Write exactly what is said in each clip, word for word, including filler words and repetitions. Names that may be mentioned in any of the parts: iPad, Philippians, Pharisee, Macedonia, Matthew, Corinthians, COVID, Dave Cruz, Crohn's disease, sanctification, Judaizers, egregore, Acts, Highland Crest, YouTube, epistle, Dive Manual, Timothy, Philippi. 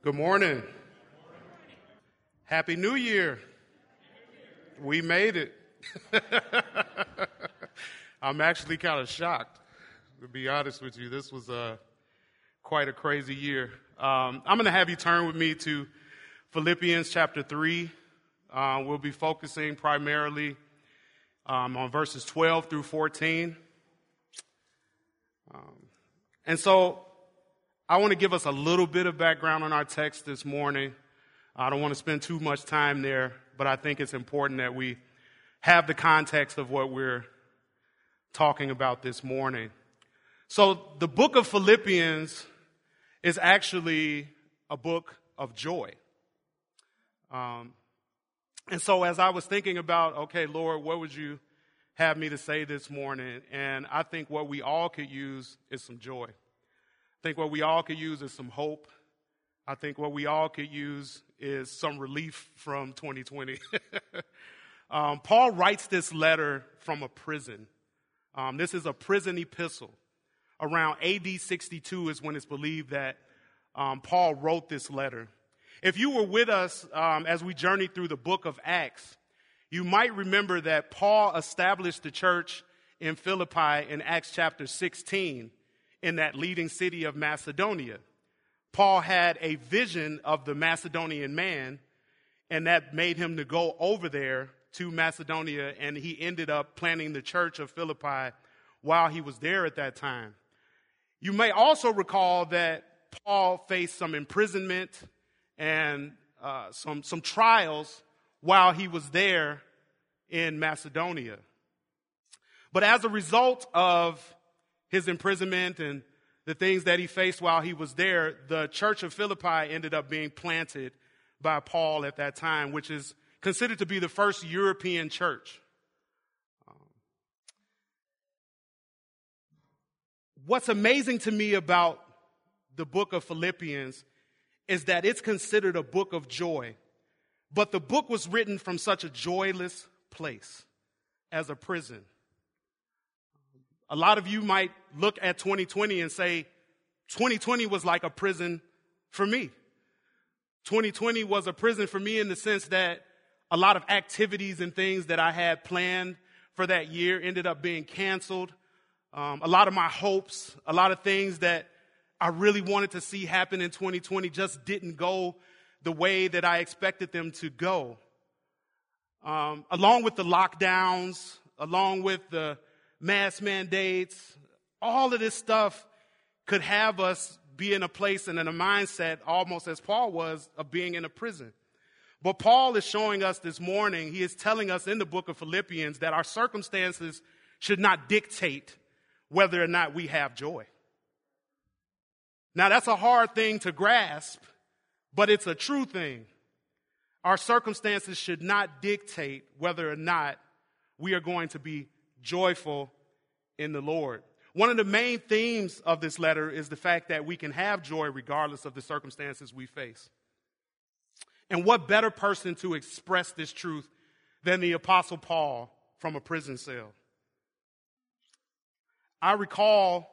Good morning. Good morning. Happy New Year. Happy New Year. We made it. I'm actually kind of shocked, to be honest with you. This was uh, quite a crazy year. Um, I'm going to have you turn with me to Philippians chapter three. Uh, we'll be focusing primarily um, on verses twelve through fourteen. Um, and so I want to give us a little bit of background on our text this morning. I don't want to spend too much time there, but I think it's important that we have the context of what we're talking about this morning. So the book of Philippians is actually a book of joy. Um, and so as I was thinking about, okay, Lord, what would you have me to say this morning? And I think what we all could use is some joy. I think what we all could use is some hope. I think what we all could use is some relief from twenty twenty. um, Paul writes this letter from a prison. Um, this is a prison epistle. Around A D sixty-two is when it's believed that um, Paul wrote this letter. If you were with us um, as we journeyed through the book of Acts, you might remember that Paul established the church in Philippi in Acts chapter sixteen. In that leading city of Macedonia. Paul had a vision of the Macedonian man, and that made him to go over there to Macedonia, and he ended up planting the church of Philippi while he was there at that time. You may also recall that Paul faced some imprisonment and uh, some, some trials while he was there in Macedonia. But as a result of his imprisonment and the things that he faced while he was there, the church of Philippi ended up being planted by Paul at that time, which is considered to be the first European church. Um, what's amazing to me about the book of Philippians is that it's considered a book of joy, but the book was written from such a joyless place as a prison. A lot of you might look at twenty twenty and say, twenty twenty was like a prison for me. twenty twenty was a prison for me in the sense that a lot of activities and things that I had planned for that year ended up being canceled. Um, a lot of my hopes, a lot of things that I really wanted to see happen in twenty twenty just didn't go the way that I expected them to go. Um, along with the lockdowns, along with the mass mandates, all of this stuff could have us be in a place and in a mindset, almost as Paul was, of being in a prison. But Paul is showing us this morning, he is telling us in the book of Philippians that our circumstances should not dictate whether or not we have joy. Now, that's a hard thing to grasp, but it's a true thing. Our circumstances should not dictate whether or not we are going to be joyful in the Lord. One of the main themes of this letter is the fact that we can have joy regardless of the circumstances we face. And what better person to express this truth than the Apostle Paul from a prison cell? I recall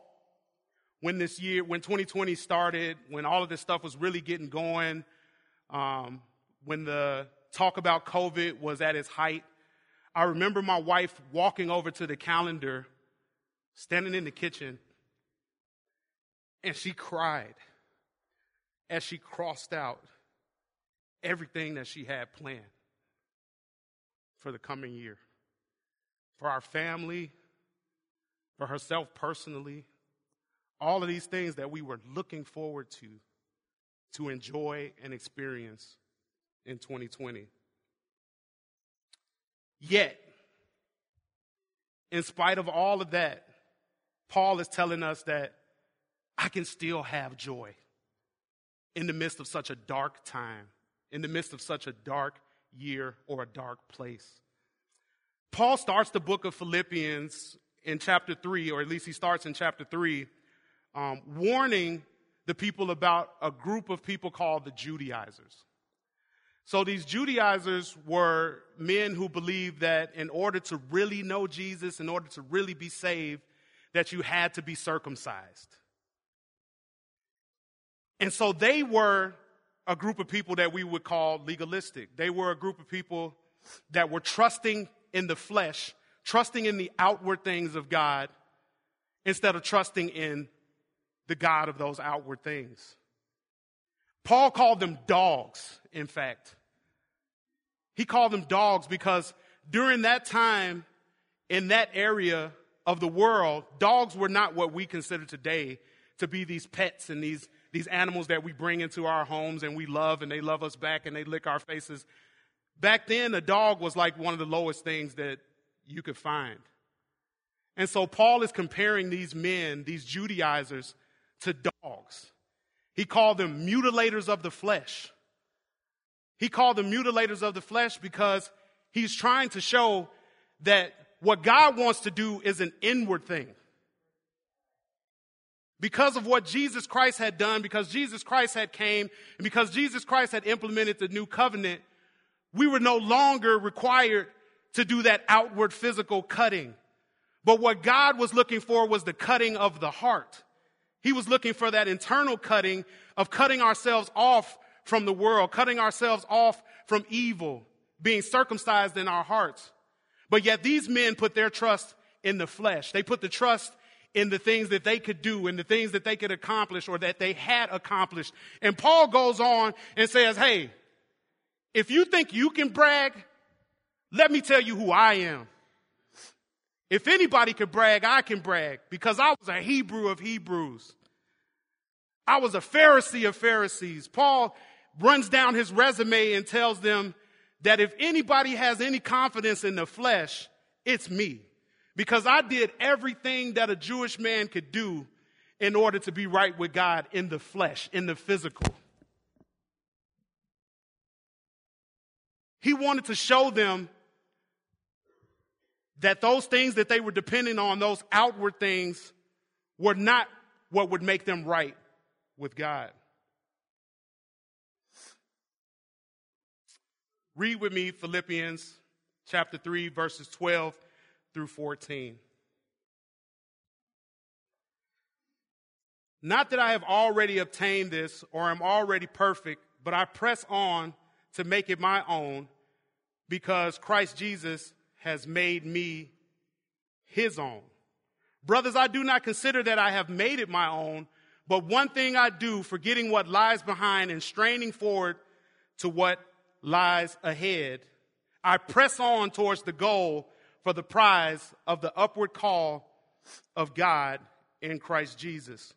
when this year, when twenty twenty started, when all of this stuff was really getting going, um, when the talk about COVID was at its height, I remember my wife walking over to the calendar, standing in the kitchen, and she cried as she crossed out everything that she had planned for the coming year, for our family, for herself personally, all of these things that we were looking forward to, to enjoy and experience in twenty twenty. Yet, in spite of all of that, Paul is telling us that I can still have joy in the midst of such a dark time, in the midst of such a dark year or a dark place. Paul starts the book of Philippians in chapter three, or at least he starts in chapter three, um, warning the people about a group of people called the Judaizers. So these Judaizers were men who believed that in order to really know Jesus, in order to really be saved, that you had to be circumcised. And so they were a group of people that we would call legalistic. They were a group of people that were trusting in the flesh, trusting in the outward things of God, instead of trusting in the God of those outward things. Paul called them dogs, in fact. He called them dogs because during that time, in that area of the world, dogs were not what we consider today to be these pets and these, these animals that we bring into our homes and we love and they love us back and they lick our faces. Back then, a dog was like one of the lowest things that you could find. And so Paul is comparing these men, these Judaizers, to dogs. He called them mutilators of the flesh. He called them mutilators of the flesh because he's trying to show that what God wants to do is an inward thing. Because of what Jesus Christ had done, because Jesus Christ had came, and because Jesus Christ had implemented the new covenant, we were no longer required to do that outward physical cutting. But what God was looking for was the cutting of the heart. He was looking for that internal cutting of cutting ourselves off from the world, cutting ourselves off from evil, being circumcised in our hearts. But yet these men put their trust in the flesh. They put the trust in the things that they could do and the things that they could accomplish or that they had accomplished. And Paul goes on and says, hey, if you think you can brag, let me tell you who I am. If anybody could brag, I can brag because I was a Hebrew of Hebrews. I was a Pharisee of Pharisees. Paul runs down his resume and tells them that if anybody has any confidence in the flesh, it's me. Because I did everything that a Jewish man could do in order to be right with God in the flesh, in the physical. He wanted to show them that those things that they were depending on, those outward things, were not what would make them right with God. Read with me Philippians chapter three, verses twelve through fourteen. Not that I have already obtained this or am already perfect, but I press on to make it my own because Christ Jesus has made me his own. Brothers, I do not consider that I have made it my own, but one thing I do, forgetting what lies behind and straining forward to what lies ahead, I press on towards the goal for the prize of the upward call of God in Christ Jesus.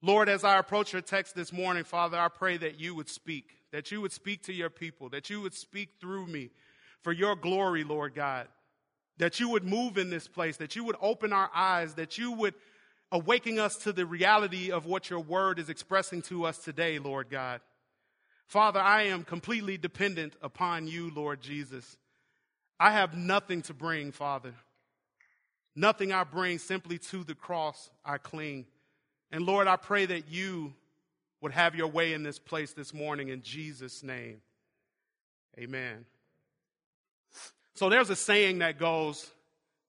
Lord, as I approach your text this morning, Father, I pray that you would speak, that you would speak to your people, that you would speak through me, for your glory, Lord God, that you would move in this place, that you would open our eyes, that you would awaken us to the reality of what your word is expressing to us today, Lord God. Father, I am completely dependent upon you, Lord Jesus. I have nothing to bring, Father. Nothing I bring, simply to the cross I cling. And Lord, I pray that you would have your way in this place this morning in Jesus' name. Amen. So there's a saying that goes,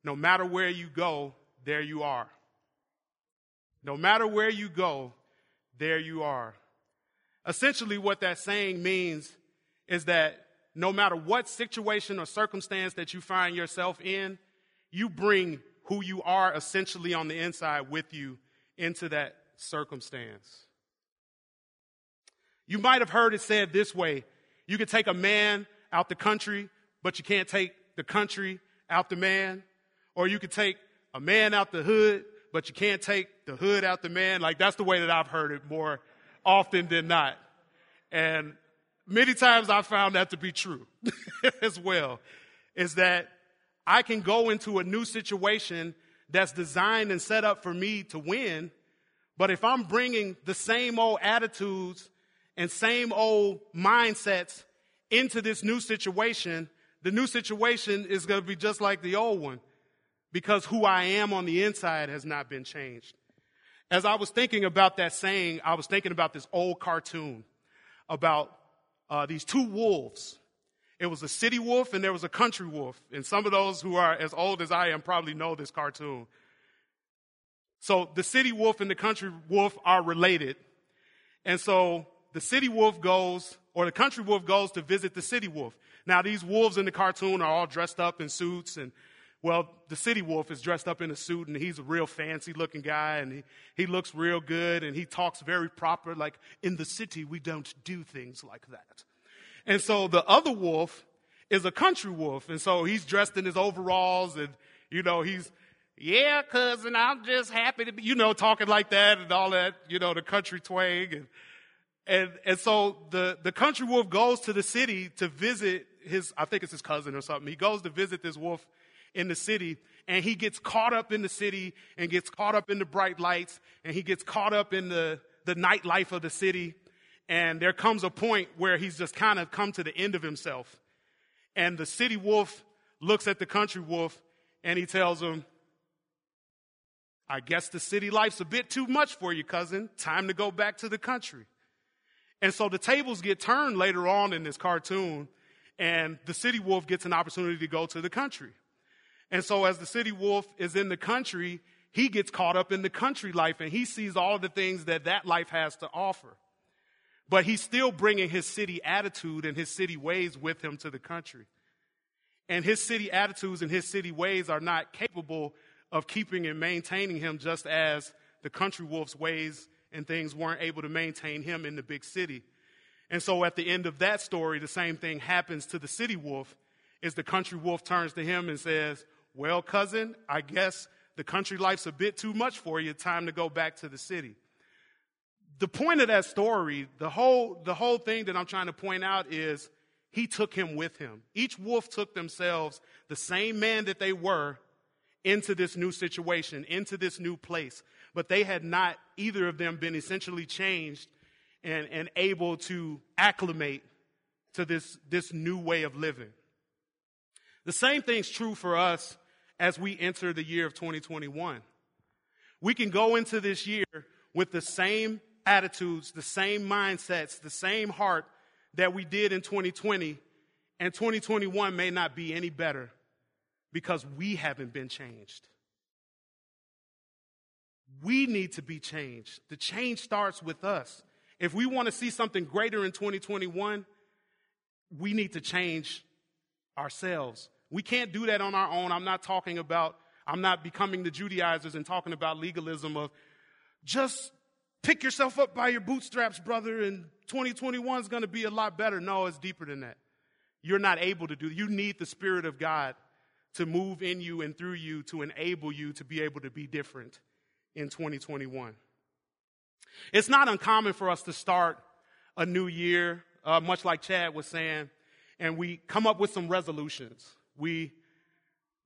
no matter where you go, there you are. No matter where you go, there you are. Essentially, what that saying means is that no matter what situation or circumstance that you find yourself in, you bring who you are essentially on the inside with you into that circumstance. You might have heard it said this way. You could take a man out the country, but you can't take the country out the man. Or you could take a man out the hood, but you can't take the hood out the man. Like, that's the way that I've heard it more often than not. And many times I found that to be true as well, is that I can go into a new situation that's designed and set up for me to win, but if I'm bringing the same old attitudes and same old mindsets into this new situation, the new situation is going to be just like the old one because who I am on the inside has not been changed. As I was thinking about that saying, I was thinking about this old cartoon about uh, these two wolves. It was a city wolf and there was a country wolf. And some of those who are as old as I am probably know this cartoon. So the city wolf and the country wolf are related. And so the city wolf goes, or the country wolf goes to visit the city wolf. Now, these wolves in the cartoon are all dressed up in suits, and, well, the city wolf is dressed up in a suit, and he's a real fancy-looking guy, and he, he looks real good, and he talks very proper, like, in the city, we don't do things like that. And so the other wolf is a country wolf, and so he's dressed in his overalls, and, you know, he's, yeah, cousin, I'm just happy to be, you know, talking like that and all that, you know, the country twang, and And and so the, the country wolf goes to the city to visit his, I think it's his cousin or something. He goes to visit this wolf in the city, and he gets caught up in the city and gets caught up in the bright lights, and he gets caught up in the, the nightlife of the city. And there comes a point where he's just kind of come to the end of himself. And the city wolf looks at the country wolf, and he tells him, I guess the city life's a bit too much for you, cousin. Time to go back to the country. And so the tables get turned later on in this cartoon, and the city wolf gets an opportunity to go to the country. And so as the city wolf is in the country, he gets caught up in the country life, and he sees all the things that that life has to offer. But he's still bringing his city attitude and his city ways with him to the country. And his city attitudes and his city ways are not capable of keeping and maintaining him, just as the country wolf's ways and things weren't able to maintain him in the big city. And so at the end of that story, the same thing happens to the city wolf, is the country wolf turns to him and says, well, cousin, I guess the country life's a bit too much for you. Time to go back to the city. The point of that story, the whole, the whole thing that I'm trying to point out is he took him with him. Each wolf took themselves, the same man that they were, into this new situation, into this new place. But they had not, either of them, been essentially changed and, and able to acclimate to this, this new way of living. The same thing's true for us as we enter the year of twenty twenty-one. We can go into this year with the same attitudes, the same mindsets, the same heart that we did in twenty twenty, and twenty twenty-one may not be any better because we haven't been changed. We need to be changed. The change starts with us. If we want to see something greater in twenty twenty-one, we need to change ourselves. We can't do that on our own. I'm not talking about, I'm not becoming the Judaizers and talking about legalism of just pick yourself up by your bootstraps, brother, and twenty twenty-one is going to be a lot better. No, it's deeper than that. You're not able to do it. You need the Spirit of God to move in you and through you to enable you to be able to be different in twenty twenty-one. It's not uncommon for us to start a new year, uh, much like Chad was saying, and we come up with some resolutions. We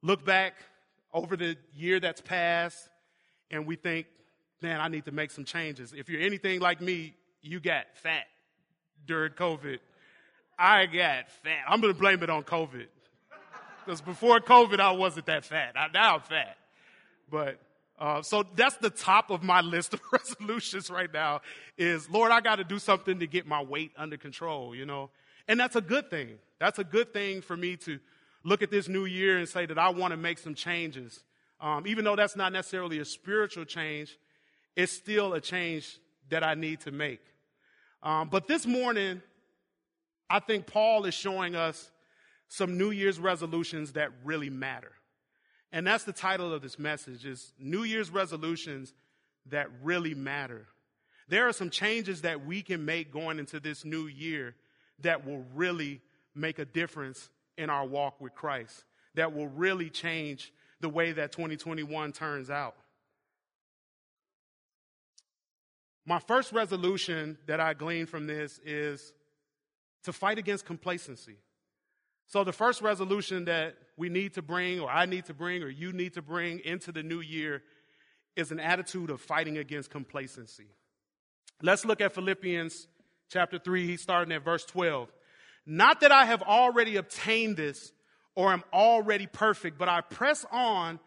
look back over the year that's passed, and we think, man, I need to make some changes. If you're anything like me, you got fat during COVID. I got fat. I'm going to blame it on COVID. Because before COVID, I wasn't that fat. I, now I'm fat. But Uh, so that's the top of my list of resolutions right now is, Lord, I got to do something to get my weight under control, you know. And that's a good thing. That's a good thing for me to look at this new year and say that I want to make some changes. Um, even though that's not necessarily a spiritual change, it's still a change that I need to make. Um, but this morning, I think Paul is showing us some New Year's resolutions that really matter. And that's the title of this message, is New Year's resolutions that really matter. There are some changes that we can make going into this new year that will really make a difference in our walk with Christ, that will really change the way that twenty twenty-one turns out. My first resolution that I gleaned from this is to fight against complacency. So the first resolution that we need to bring, or I need to bring, or you need to bring into the new year is an attitude of fighting against complacency. Let's look at Philippians chapter three, he's starting at verse twelve. Not that I have already obtained this or am already perfect, but I press on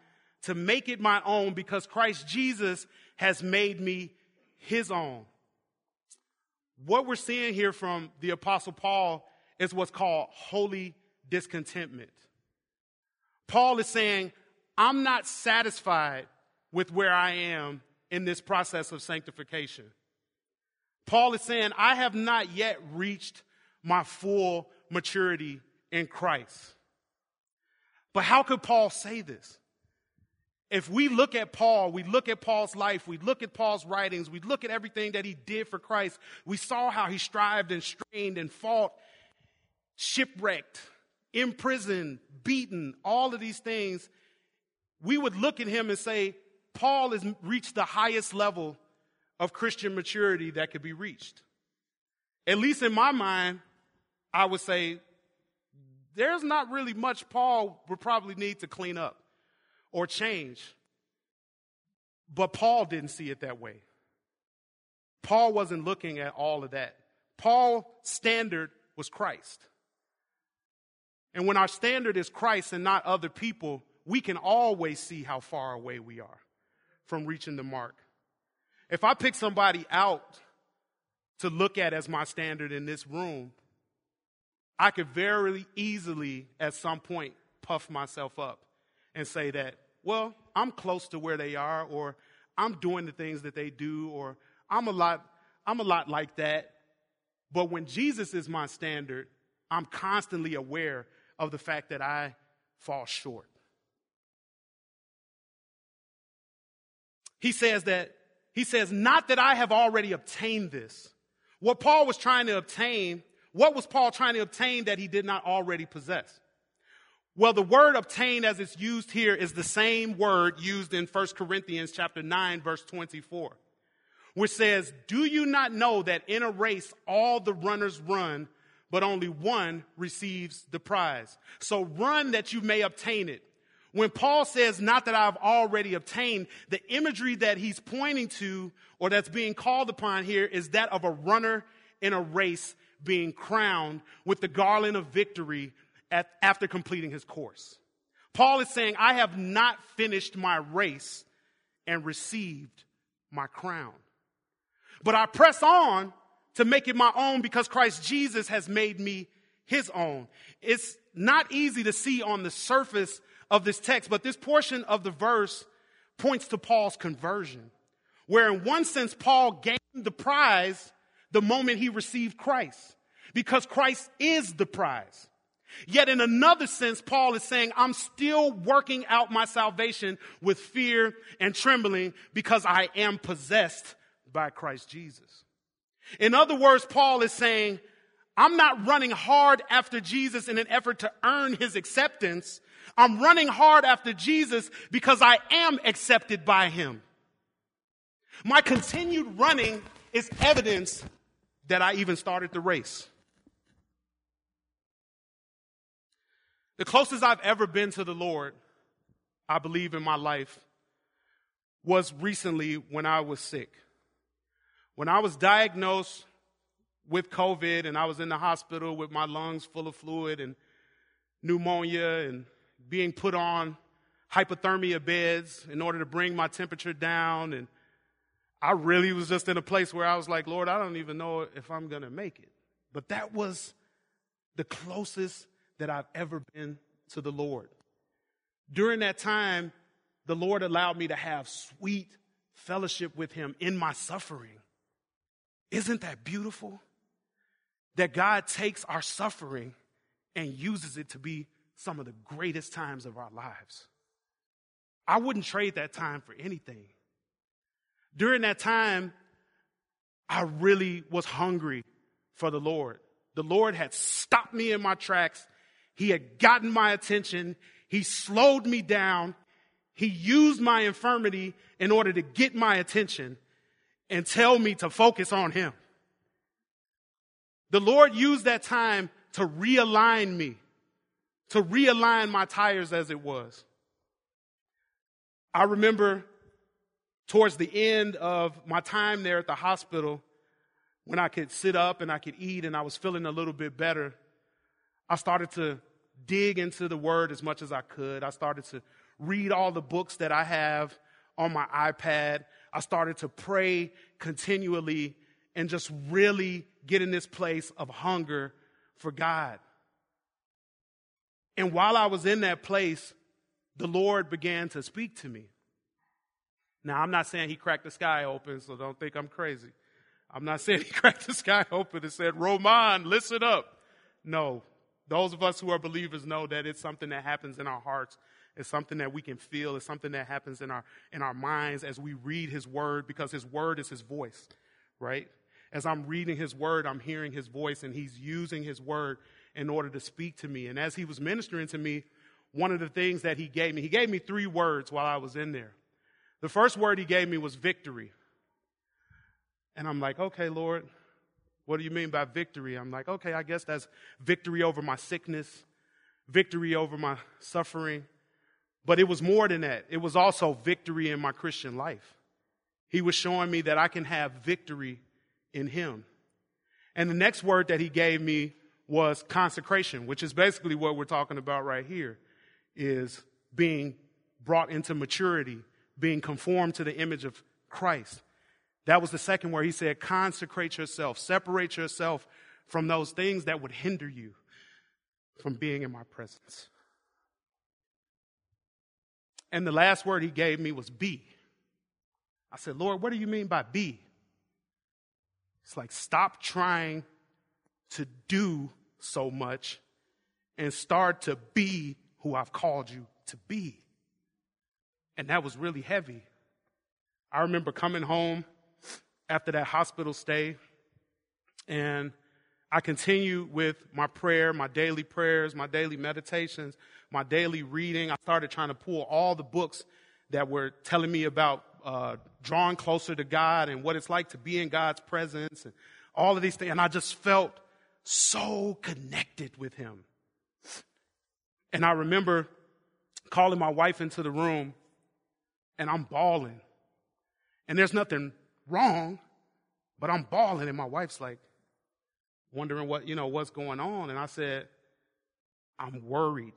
to make it my own because Christ Jesus has made me his own. What we're seeing here from the Apostle Paul is what's called holy discontentment. Paul is saying, I'm not satisfied with where I am in this process of sanctification. Paul is saying, I have not yet reached my full maturity in Christ. But how could Paul say this? If we look at Paul, we look at Paul's life, we look at Paul's writings, we look at everything that he did for Christ, we saw how he strived and strained and fought, shipwrecked, imprisoned, beaten, all of these things. We would look at him and say, Paul has reached the highest level of Christian maturity that could be reached. At least in my mind, I would say, there's not really much Paul would probably need to clean up or change. But Paul didn't see it that way. Paul wasn't looking at all of that. Paul's standard was Christ. And when our standard is Christ and not other people, we can always see how far away we are from reaching the mark. If I pick somebody out to look at as my standard in this room, I could very easily at some point puff myself up and say that, well, I'm close to where they are, or I'm doing the things that they do, or I'm a lot, I'm a lot like that. But when Jesus is my standard, I'm constantly aware of the fact that I fall short. He says that, he says, not that I have already obtained this. What Paul was trying to obtain, what was Paul trying to obtain that he did not already possess? Well, the word obtain as it's used here is the same word used in First Corinthians chapter nine, verse twenty-four, which says, do you not know that in a race all the runners run, but only one receives the prize? So run that you may obtain it. When Paul says, not that I've already obtained, the imagery that he's pointing to or that's being called upon here is that of a runner in a race being crowned with the garland of victory At, after completing his course. Paul is saying, I have not finished my race and received my crown. But I press on to make it my own because Christ Jesus has made me his own. It's not easy to see on the surface of this text, but this portion of the verse points to Paul's conversion, where in one sense, Paul gained the prize the moment he received Christ, because Christ is the prize. Yet in another sense, Paul is saying, I'm still working out my salvation with fear and trembling because I am possessed by Christ Jesus. In other words, Paul is saying, I'm not running hard after Jesus in an effort to earn his acceptance. I'm running hard after Jesus because I am accepted by him. My continued running is evidence that I even started the race. The closest I've ever been to the Lord, I believe, in my life was recently when I was sick. When I was diagnosed with COVID and I was in the hospital with my lungs full of fluid and pneumonia and being put on hypothermia beds in order to bring my temperature down. And I really was just in a place where I was like, Lord, I don't even know if I'm going to make it. But that was the closest that I've ever been to the Lord. During that time, the Lord allowed me to have sweet fellowship with him in my suffering. Isn't that beautiful? That God takes our suffering and uses it to be some of the greatest times of our lives. I wouldn't trade that time for anything. During that time, I really was hungry for the Lord. The Lord had stopped me in my tracks. He had gotten my attention. He slowed me down. He used my infirmity in order to get my attention and tell me to focus on him. The Lord used that time to realign me, to realign my tires as it was. I remember towards the end of my time there at the hospital, when I could sit up and I could eat and I was feeling a little bit better, I started to dig into the word as much as I could. I started to read all the books that I have on my iPad. I started to pray continually and just really get in this place of hunger for God. And while I was in that place, the Lord began to speak to me. Now, I'm not saying he cracked the sky open, so don't think I'm crazy. I'm not saying he cracked the sky open and said, Roman, listen up. No, those of us who are believers know that it's something that happens in our hearts. It's something that we can feel. It's something that happens in our in our minds as we read his word, because his word is his voice, right? As I'm reading his word, I'm hearing his voice, and he's using his word in order to speak to me. And as he was ministering to me, one of the things that he gave me, he gave me three words while I was in there. The first word he gave me was victory. And I'm like, okay, Lord, what do you mean by victory? I'm like, okay, I guess that's victory over my sickness, victory over my suffering. But it was more than that. It was also victory in my Christian life. He was showing me that I can have victory in him. And the next word that he gave me was consecration, which is basically what we're talking about right here, is being brought into maturity, being conformed to the image of Christ. That was the second word. He said, consecrate yourself, separate yourself from those things that would hinder you from being in my presence. And the last word he gave me was be. I said, Lord, what do you mean by be? It's like, stop trying to do so much and start to be who I've called you to be. And that was really heavy. I remember coming home after that hospital stay, and I continued with my prayer, my daily prayers, my daily meditations, my daily reading. I started trying to pull all the books that were telling me about uh, drawing closer to God and what it's like to be in God's presence and all of these things. And I just felt so connected with him. And I remember calling my wife into the room, and I'm bawling. And there's nothing wrong, but I'm bawling, and my wife's like wondering what, you know, what's going on. And I said, I'm worried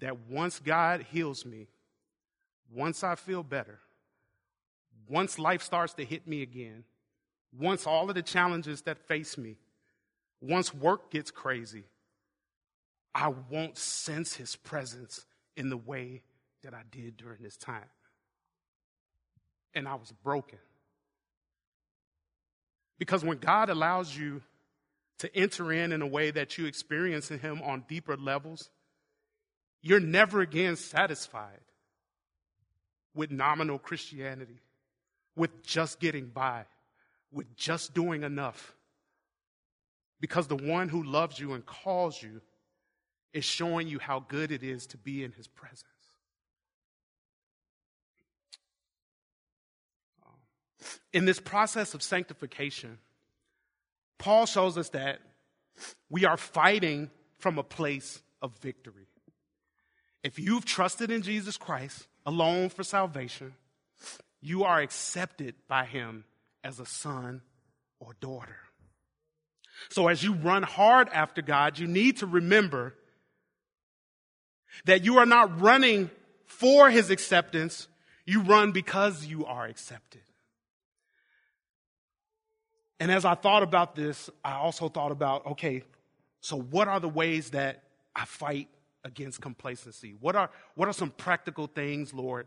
that once God heals me, once I feel better, once life starts to hit me again, once all of the challenges that face me, once work gets crazy, I won't sense his presence in the way that I did during this time. And I was broken. Because when God allows you to enter in in a way that you experience in him on deeper levels, you're never again satisfied with nominal Christianity, with just getting by, with just doing enough. Because the one who loves you and calls you is showing you how good it is to be in his presence. In this process of sanctification, Paul shows us that we are fighting from a place of victory. If you've trusted in Jesus Christ alone for salvation, you are accepted by him as a son or daughter. So as you run hard after God, you need to remember that you are not running for his acceptance. You run because you are accepted. And as I thought about this, I also thought about, okay, so what are the ways that I fight against complacency? What are what are some practical things, Lord,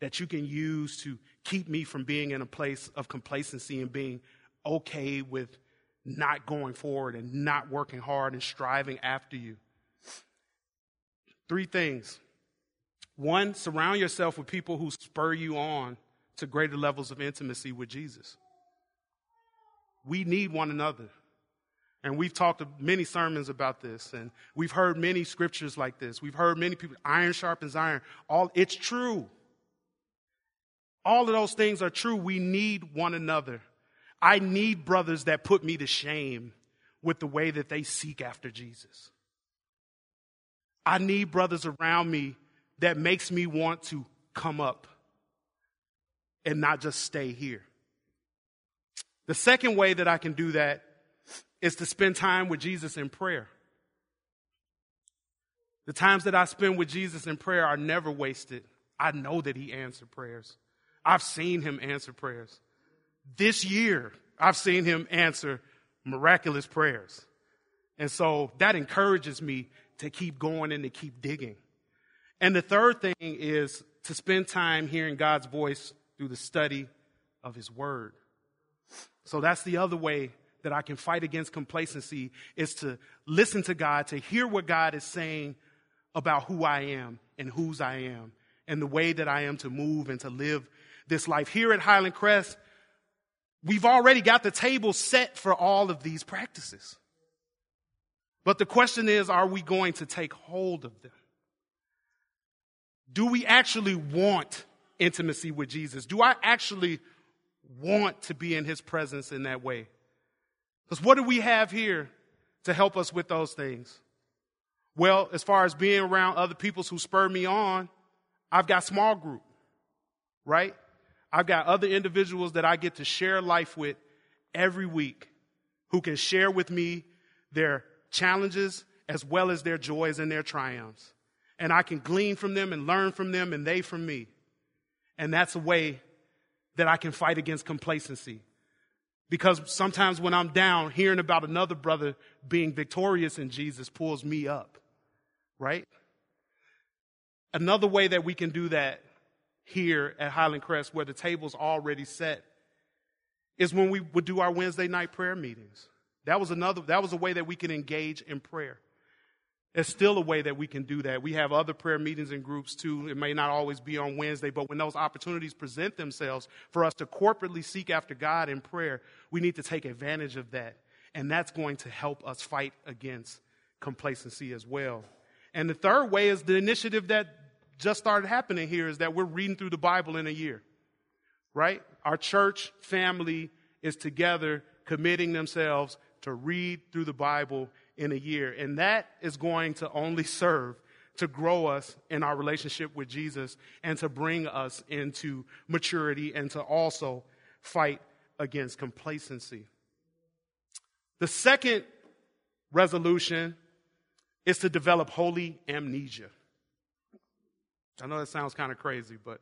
that you can use to keep me from being in a place of complacency and being okay with not going forward and not working hard and striving after you? Three things. One, surround yourself with people who spur you on to greater levels of intimacy with Jesus. We need one another. And we've talked many sermons about this, and we've heard many scriptures like this. We've heard many people, iron sharpens iron. All, it's true. All of those things are true. We need one another. I need brothers that put me to shame with the way that they seek after Jesus. I need brothers around me that makes me want to come up and not just stay here. The second way that I can do that is to spend time with Jesus in prayer. The times that I spend with Jesus in prayer are never wasted. I know that he answered prayers. I've seen him answer prayers. This year, I've seen him answer miraculous prayers. And so that encourages me to keep going and to keep digging. And the third thing is to spend time hearing God's voice through the study of his word. So that's the other way that I can fight against complacency, is to listen to God, to hear what God is saying about who I am and whose I am and the way that I am to move and to live this life. Here at Highland Crest, we've already got the table set for all of these practices. But the question is, are we going to take hold of them? Do we actually want intimacy with Jesus? Do I actually want to be in his presence in that way? Because what do we have here to help us with those things? Well, as far as being around other people who spur me on, I've got small group, right? I've got other individuals that I get to share life with every week who can share with me their challenges as well as their joys and their triumphs. And I can glean from them and learn from them and they from me. And that's a way that I can fight against complacency. Because sometimes when I'm down, hearing about another brother being victorious in Jesus pulls me up, right? Another way that we can do that here at Highland Crest, where the table's already set, is when we would do our Wednesday night prayer meetings. That was another, that was a way that we can engage in prayer. It's still a way that we can do that. We have other prayer meetings and groups too. It may not always be on Wednesday, but when those opportunities present themselves for us to corporately seek after God in prayer, we need to take advantage of that. And that's going to help us fight against complacency as well. And the third way is the initiative that just started happening here, is that we're reading through the Bible in a year, right? Our church family is together committing themselves to read through the Bible in a year. And that is going to only serve to grow us in our relationship with Jesus and to bring us into maturity and to also fight against complacency. The second resolution is to develop holy amnesia. I know that sounds kind of crazy, but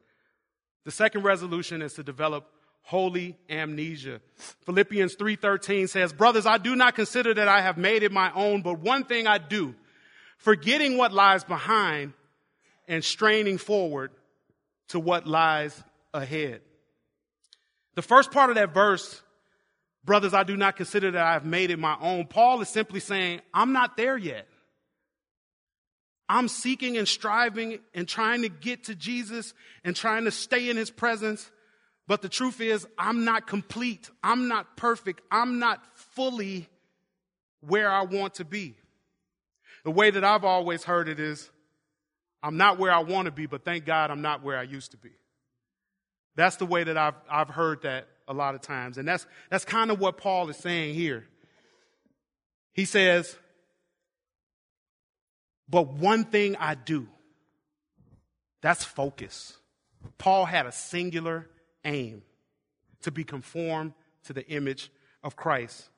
the second resolution is to develop holy amnesia. Philippians three thirteen says, "Brothers, I do not consider that I have made it my own, but one thing I do, forgetting what lies behind and straining forward to what lies ahead." The first part of that verse, "Brothers, I do not consider that I have made it my own," Paul is simply saying, I'm not there yet. I'm seeking and striving and trying to get to Jesus and trying to stay in his presence. But the truth is, I'm not complete. I'm not perfect. I'm not fully where I want to be. The way that I've always heard it is, I'm not where I want to be, but thank God I'm not where I used to be. That's the way that I've, I've heard that a lot of times. And that's, that's kind of what Paul is saying here. He says, "But one thing I do." That's focus. Paul had a singular aim: to be conformed to the image of Christ.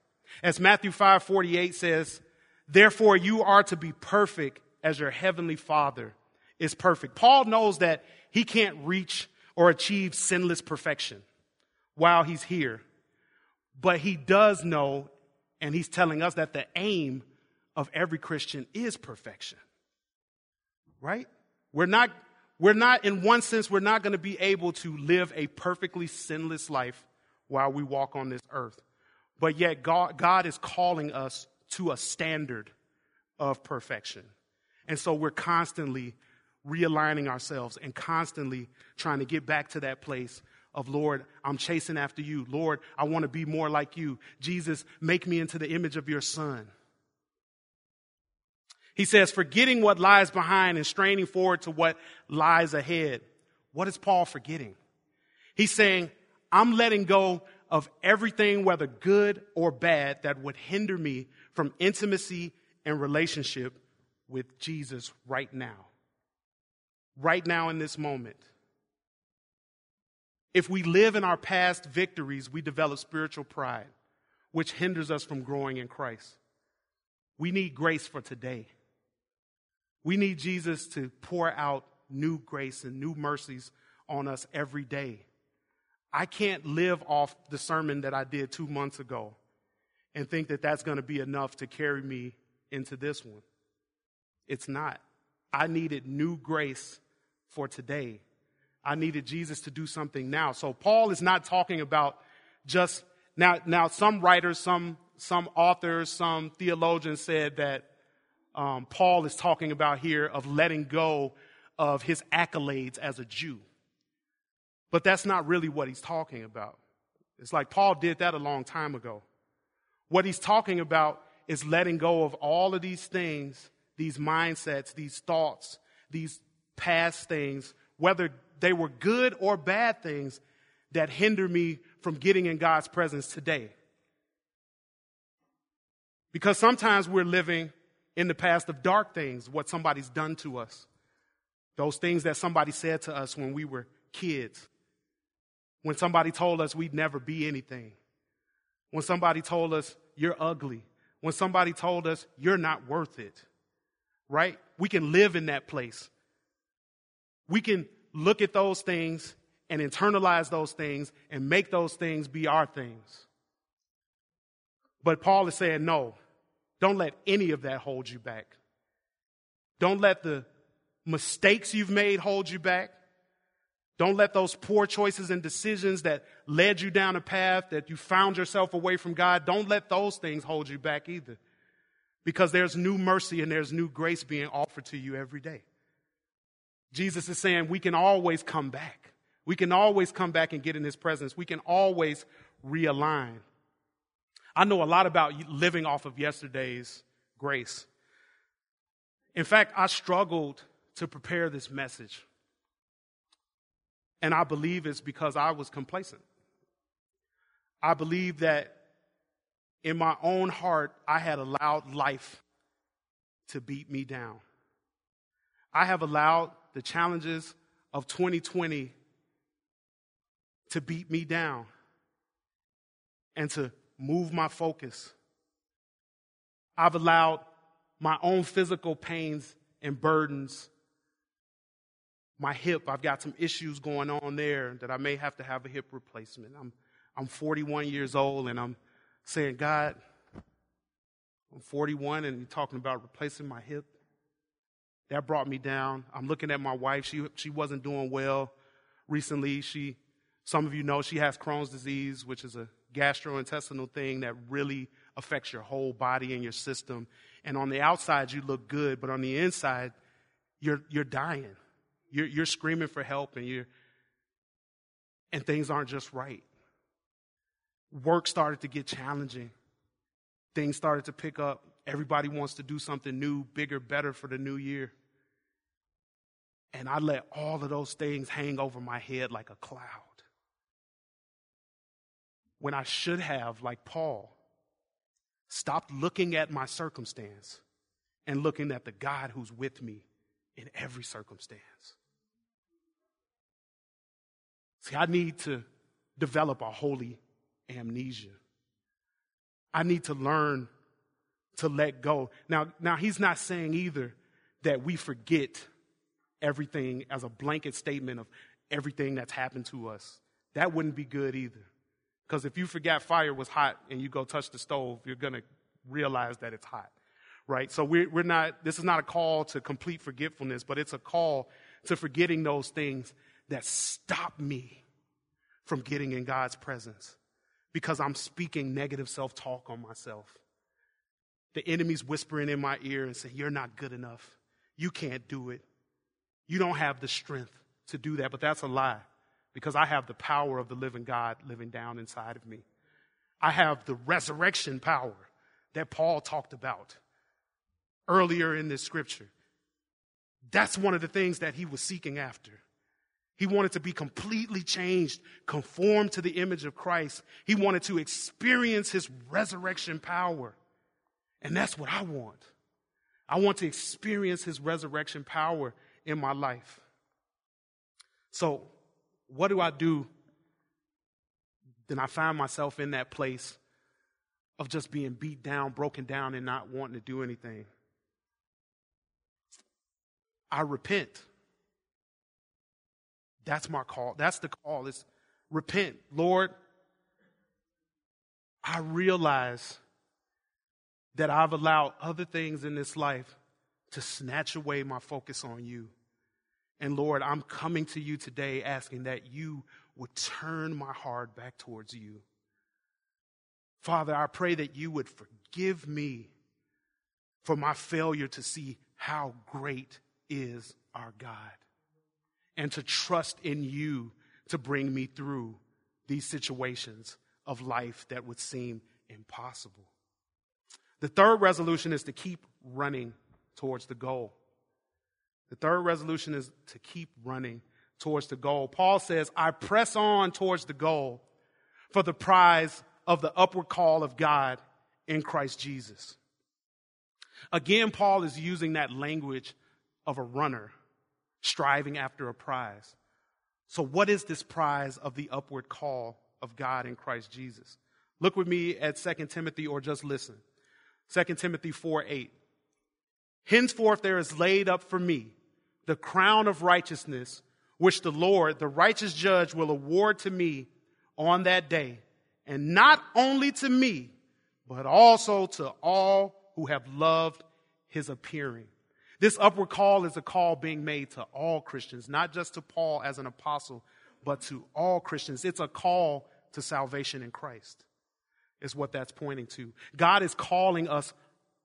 As Matthew five forty-eight says, "Therefore you are to be perfect as your heavenly Father is perfect." Paul knows that he can't reach or achieve sinless perfection while he's here. But he does know, and he's telling us, that the aim of every Christian is perfection, right? We're not, we're not, in one sense, we're not going to be able to live a perfectly sinless life while we walk on this earth. But yet God, God is calling us to a standard of perfection. And so we're constantly realigning ourselves and constantly trying to get back to that place of, "Lord, I'm chasing after you. Lord, I want to be more like you. Jesus, make me into the image of your Son." He says, "Forgetting what lies behind and straining forward to what lies ahead." What is Paul forgetting? He's saying, I'm letting go of everything, whether good or bad, that would hinder me from intimacy and relationship with Jesus right now. Right now in this moment. If we live in our past victories, we develop spiritual pride, which hinders us from growing in Christ. We need grace for today. We need Jesus to pour out new grace and new mercies on us every day. I can't live off the sermon that I did two months ago and think that that's going to be enough to carry me into this one. It's not. I needed new grace for today. I needed Jesus to do something now. So Paul is not talking about just Now, now some writers, some some authors, some theologians said that um, Paul is talking about here of letting go of his accolades as a Jew. But that's not really what he's talking about. It's like Paul did that a long time ago. What he's talking about is letting go of all of these things, these mindsets, these thoughts, these past things, whether they were good or bad things that hinder me from getting in God's presence today. Because sometimes we're living in the past of dark things, what somebody's done to us, those things that somebody said to us when we were kids, when somebody told us we'd never be anything, when somebody told us you're ugly, when somebody told us you're not worth it, right? We can live in that place. We can look at those things and internalize those things and make those things be our things. But Paul is saying, no, don't let any of that hold you back. Don't let the mistakes you've made hold you back. Don't let those poor choices and decisions that led you down a path that you found yourself away from God, don't let those things hold you back either. Because there's new mercy and there's new grace being offered to you every day. Jesus is saying we can always come back. We can always come back and get in his presence. We can always realign. I know a lot about living off of yesterday's grace. In fact, I struggled to prepare this message. And I believe it's because I was complacent. I believe that in my own heart, I had allowed life to beat me down. I have allowed the challenges of twenty twenty to beat me down and to move my focus. I've allowed my own physical pains and burdens. My hip, I've got some issues going on there that I may have to have a hip replacement. I'm I'm forty-one years old, and I'm saying, God, I'm forty-one, and you're talking about replacing my hip. That brought me down. I'm looking at my wife. She she wasn't doing well recently. She, some of you know, she has Crohn's disease, which is a gastrointestinal thing that really affects your whole body and your system. And on the outside, you look good, but on the inside, you're you're dying. You're, you're screaming for help, and you're and things aren't just right. Work started to get challenging. Things started to pick up. Everybody wants to do something new, bigger, better for the new year. And I let all of those things hang over my head like a cloud. When I should have, like Paul, stopped looking at my circumstance and looking at the God who's with me in every circumstance. See, I need to develop a holy amnesia. I need to learn to let go. Now, now he's not saying either that we forget everything as a blanket statement of everything that's happened to us. That wouldn't be good either. Because if you forgot fire was hot and you go touch the stove, you're going to realize that it's hot, right? So we're, we're not, this is not a call to complete forgetfulness, but it's a call to forgetting those things that stop me from getting in God's presence because I'm speaking negative self-talk on myself. The enemy's whispering in my ear and saying, you're not good enough. You can't do it. You don't have the strength to do that. But that's a lie because I have the power of the living God living down inside of me. I have the resurrection power that Paul talked about earlier in this scripture. That's one of the things that he was seeking after. He wanted to be completely changed, conformed to the image of Christ. He wanted to experience his resurrection power. And that's what I want. I want to experience his resurrection power in my life. So what do I do? Then I find myself in that place of just being beat down, broken down, and not wanting to do anything. I repent. That's my call. That's the call. It's repent. Lord, I realize that I've allowed other things in this life to snatch away my focus on you. And Lord, I'm coming to you today asking that you would turn my heart back towards you. Father, I pray that you would forgive me for my failure to see how great is our God and to trust in you to bring me through these situations of life that would seem impossible. The third resolution is to keep running towards the goal. The third resolution is to keep running towards the goal. Paul says, I press on towards the goal for the prize of the upward call of God in Christ Jesus. Again, Paul is using that language of a runner striving after a prize. So what is this prize of the upward call of God in Christ Jesus? Look with me at Second Timothy, or just listen. Second Timothy four eight. Henceforth there is laid up for me the crown of righteousness, which the Lord, the righteous judge, will award to me on that day, and not only to me, but also to all who have loved his appearing. This upward call is a call being made to all Christians, not just to Paul as an apostle, but to all Christians. It's a call to salvation in Christ, is what that's pointing to. God is calling us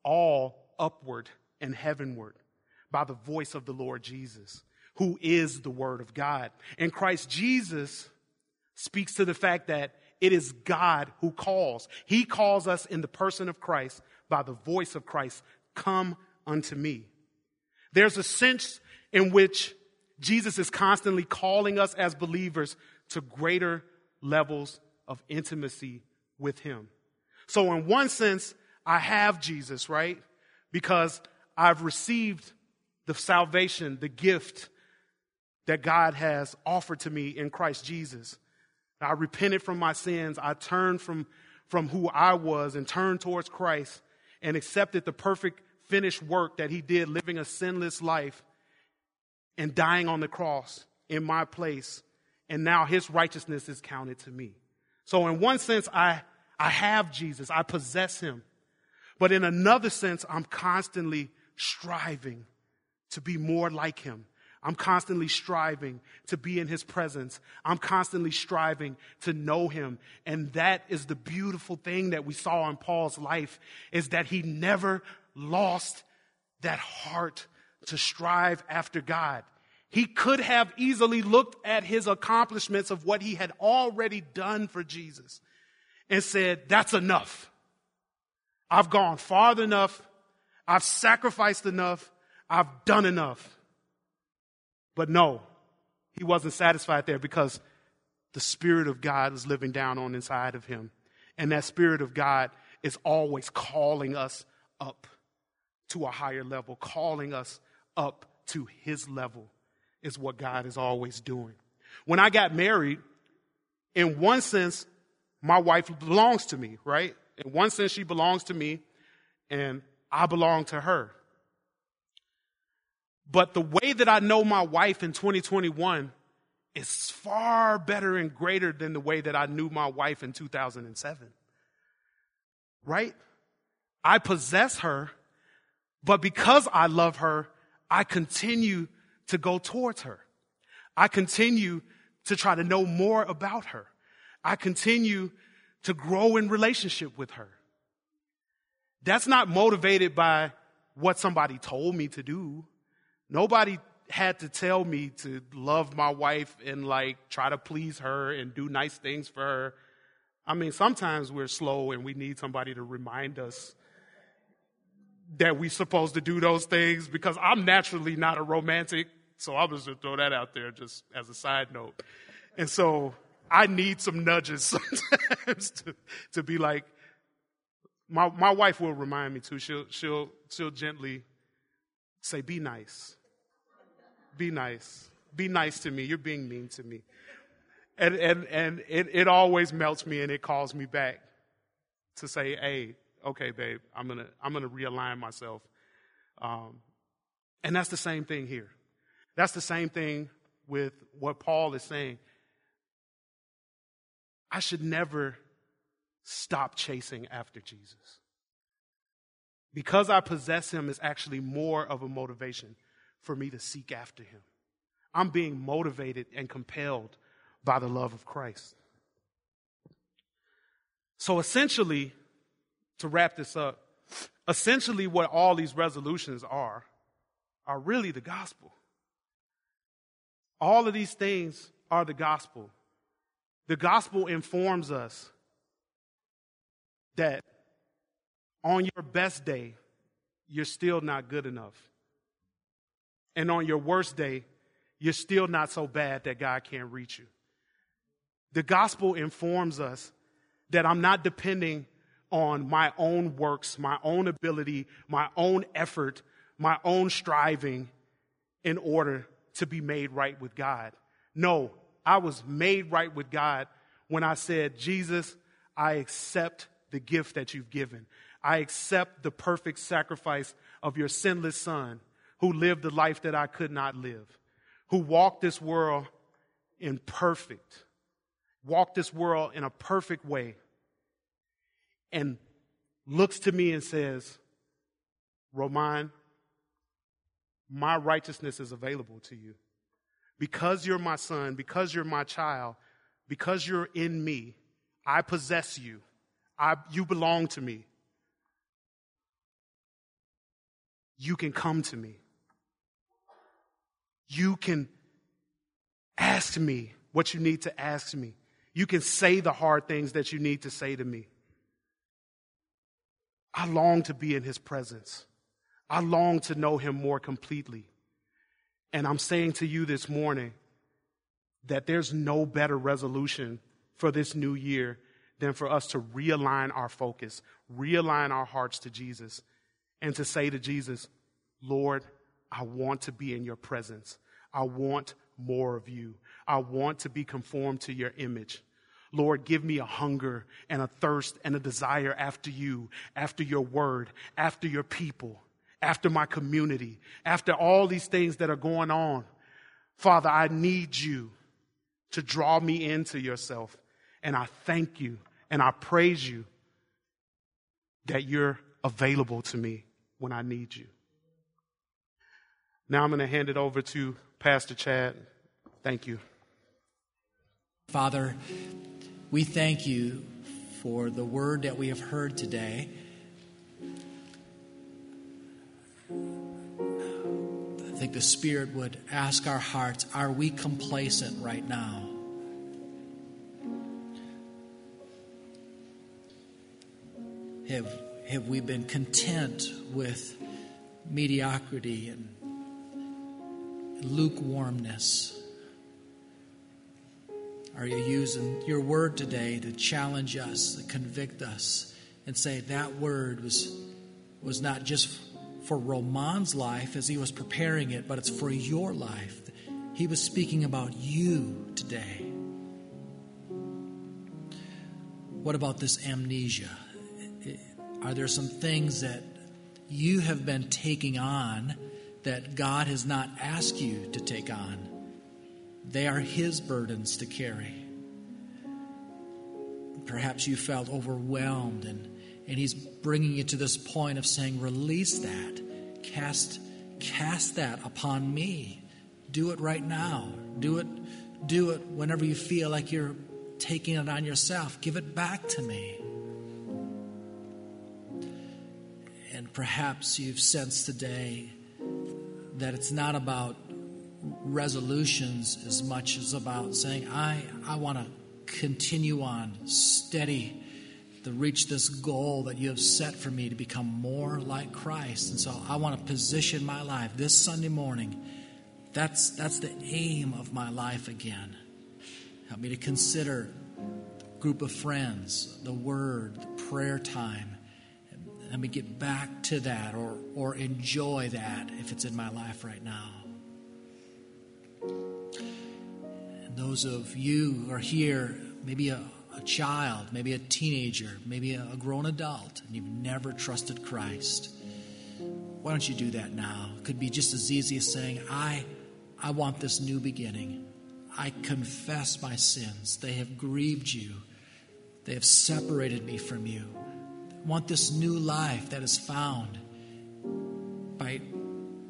all upward and heavenward by the voice of the Lord Jesus, who is the Word of God. And Christ Jesus speaks to the fact that it is God who calls. He calls us in the person of Christ by the voice of Christ, come unto me. There's a sense in which Jesus is constantly calling us as believers to greater levels of intimacy with him. So in one sense, I have Jesus, right? Because I've received the salvation, the gift that God has offered to me in Christ Jesus. I repented from my sins. I turned from, from who I was and turned towards Christ and accepted the perfect finished work that he did, living a sinless life and dying on the cross in my place. And now his righteousness is counted to me. So in one sense, I, I have Jesus. I possess him. But in another sense, I'm constantly striving to be more like him. I'm constantly striving to be in his presence. I'm constantly striving to know him. And that is the beautiful thing that we saw in Paul's life, is that he never lost that heart to strive after God. He could have easily looked at his accomplishments of what he had already done for Jesus and said, that's enough. I've gone far enough. I've sacrificed enough. I've done enough. But no, he wasn't satisfied there, because the Spirit of God is living down on inside of him. And that Spirit of God is always calling us up to a higher level, calling us up to his level is what God is always doing. When I got married, in one sense, my wife belongs to me, right? In one sense, she belongs to me and I belong to her. But the way that I know my wife in twenty twenty-one is far better and greater than the way that I knew my wife in two thousand seven, right? I possess her, but because I love her, I continue to go towards her. I continue to try to know more about her. I continue to grow in relationship with her. That's not motivated by what somebody told me to do. Nobody had to tell me to love my wife and, like, try to please her and do nice things for her. I mean, sometimes we're slow and we need somebody to remind us that we're supposed to do those things, because I'm naturally not a romantic, so I'm just going to throw that out there just as a side note. And so I need some nudges sometimes to, to be like, my my wife will remind me too. She'll, she'll, she'll gently say, be nice. Be nice. Be nice to me. You're being mean to me. And and and it, it always melts me, and it calls me back to say, hey, okay, babe, I'm gonna I'm gonna realign myself. Um, and that's the same thing here. That's the same thing with what Paul is saying. I should never stop chasing after Jesus. Because I possess him is actually more of a motivation for me to seek after him. I'm being motivated and compelled by the love of Christ. So essentially, to wrap this up, essentially what all these resolutions are, are really the gospel. All of these things are the gospel. The gospel informs us that on your best day, you're still not good enough. And on your worst day, you're still not so bad that God can't reach you. The gospel informs us that I'm not depending on my own works, my own ability, my own effort, my own striving in order to be made right with God. No, I was made right with God when I said, Jesus, I accept the gift that you've given. I accept the perfect sacrifice of your sinless son who lived the life that I could not live, who walked this world in perfect, walked this world in a perfect way, and looks to me and says, Roman, my righteousness is available to you. Because you're my son, because you're my child, because you're in me, I possess you. I, you belong to me. You can come to me. You can ask me what you need to ask me. You can say the hard things that you need to say to me. I long to be in his presence. I long to know him more completely. And I'm saying to you this morning that there's no better resolution for this new year than for us to realign our focus, realign our hearts to Jesus, and to say to Jesus, Lord, I want to be in your presence. I want more of you. I want to be conformed to your image. Lord, give me a hunger and a thirst and a desire after you, after your word, after your people, after my community, after all these things that are going on. Father, I need you to draw me into yourself. And I thank you and I praise you that you're available to me when I need you. Now I'm going to hand it over to Pastor Chad. Thank you. Father, we thank you for the word that we have heard today. I think the Spirit would ask our hearts, are we complacent right now? Have, have we been content with mediocrity and lukewarmness? Are you using your word today to challenge us, to convict us, and say that word was, was not just for Roman's life as he was preparing it, but it's for your life. He was speaking about you today. What about this amnesia? Are there some things that you have been taking on that God has not asked you to take on? They are his burdens to carry. Perhaps you felt overwhelmed and And he's bringing you to this point of saying, release that. Cast, cast that upon me. Do it right now. Do it, do it whenever you feel like you're taking it on yourself. Give it back to me. And perhaps you've sensed today that it's not about resolutions as much as about saying, I, I want to continue on steady to reach this goal that you have set for me to become more like Christ. And so I want to position my life this Sunday morning. That's, that's the aim of my life again. Help me to consider a group of friends, the word, the prayer time. Let me get back to that or, or enjoy that if it's in my life right now. And those of you who are here, maybe a A child, maybe a teenager, maybe a grown adult, and you've never trusted Christ. Why don't you do that now? It could be just as easy as saying, I, I want this new beginning. I confess my sins. They have grieved you. They have separated me from you. I want this new life that is found by,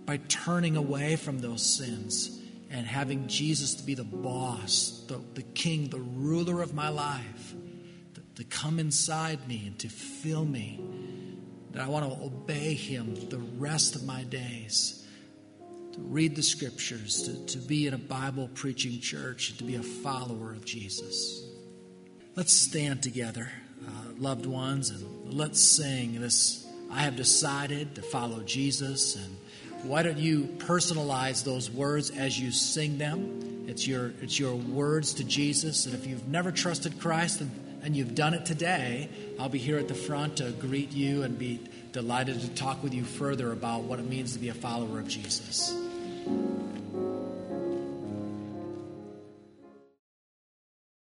by turning away from those sins and having Jesus to be the boss, the, the king, the ruler of my life, the, to come inside me and to fill me, that I want to obey him the rest of my days, to read the scriptures, to, to be in a Bible preaching church, and to be a follower of Jesus. Let's stand together, uh, loved ones, and let's sing this, I have decided to follow Jesus. And why don't you personalize those words as you sing them? It's your it's your words to Jesus. And if you've never trusted Christ and, and you've done it today, I'll be here at the front to greet you and be delighted to talk with you further about what it means to be a follower of Jesus.